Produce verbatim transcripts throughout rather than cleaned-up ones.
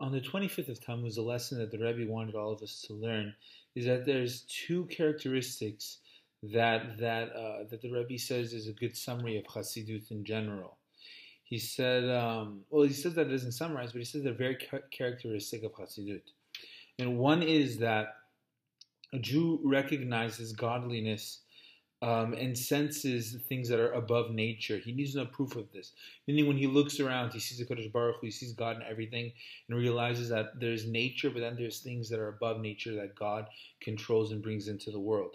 On the twenty-fifth of Tammuz, the lesson that the Rebbe wanted all of us to learn is that there's two characteristics that that uh, that the Rebbe says is a good summary of chassidut in general. He said, um, well, he says that it doesn't summarize, but he says they're very char- characteristic of chassidut. And one is that a Jew recognizes godliness um, and senses things that are above nature. He needs no proof of this. Meaning, when he looks around, he sees the Kadosh Baruch Hu, he sees God in everything, and realizes that there's nature, but then there's things that are above nature that God controls and brings into the world.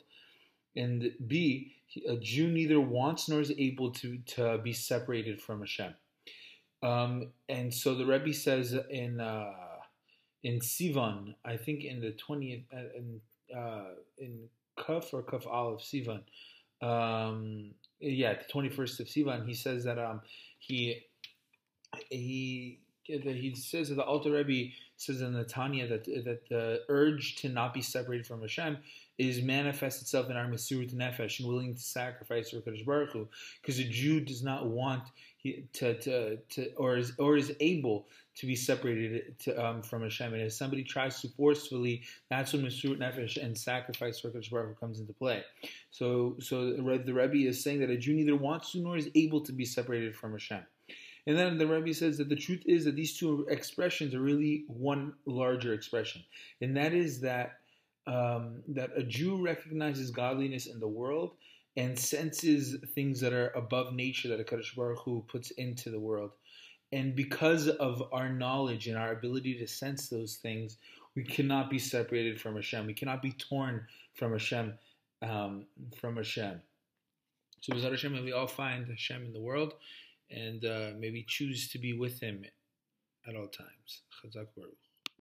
And B, a Jew neither wants nor is able to, to be separated from Hashem. Um, and so the Rebbe says in uh, in Sivan, I think in the twentieth, in, uh, in Kuf or Kuf Aleph, Sivan, um, yeah, the twenty-first of Sivan, he says that um, he he he says that the Alter Rebbe says in the Tanya that that the urge to not be separated from Hashem is manifest itself in our mesirut nefesh and willing to sacrifice for Kadosh Baruch Hu, because a Jew does not want to, to, to or is or is able to be separated to, um, from Hashem. And if somebody tries to forcefully, that's when mesirut nefesh and sacrifice for Kadosh Baruch Hu comes into play. So, so the Rebbe is saying that a Jew neither wants to nor is able to be separated from Hashem. And then the Rebbe says that the truth is that these two expressions are really one larger expression, and that is that um, that a Jew recognizes godliness in the world and senses things that are above nature that a Kadosh Baruch Hu puts into the world, and because of our knowledge and our ability to sense those things, we cannot be separated from Hashem. We cannot be torn from Hashem. Um, from Hashem. So, B'ezrat Hashem, may we all find Hashem in the world. And uh, maybe choose to be with him at all times. Chazak baruch.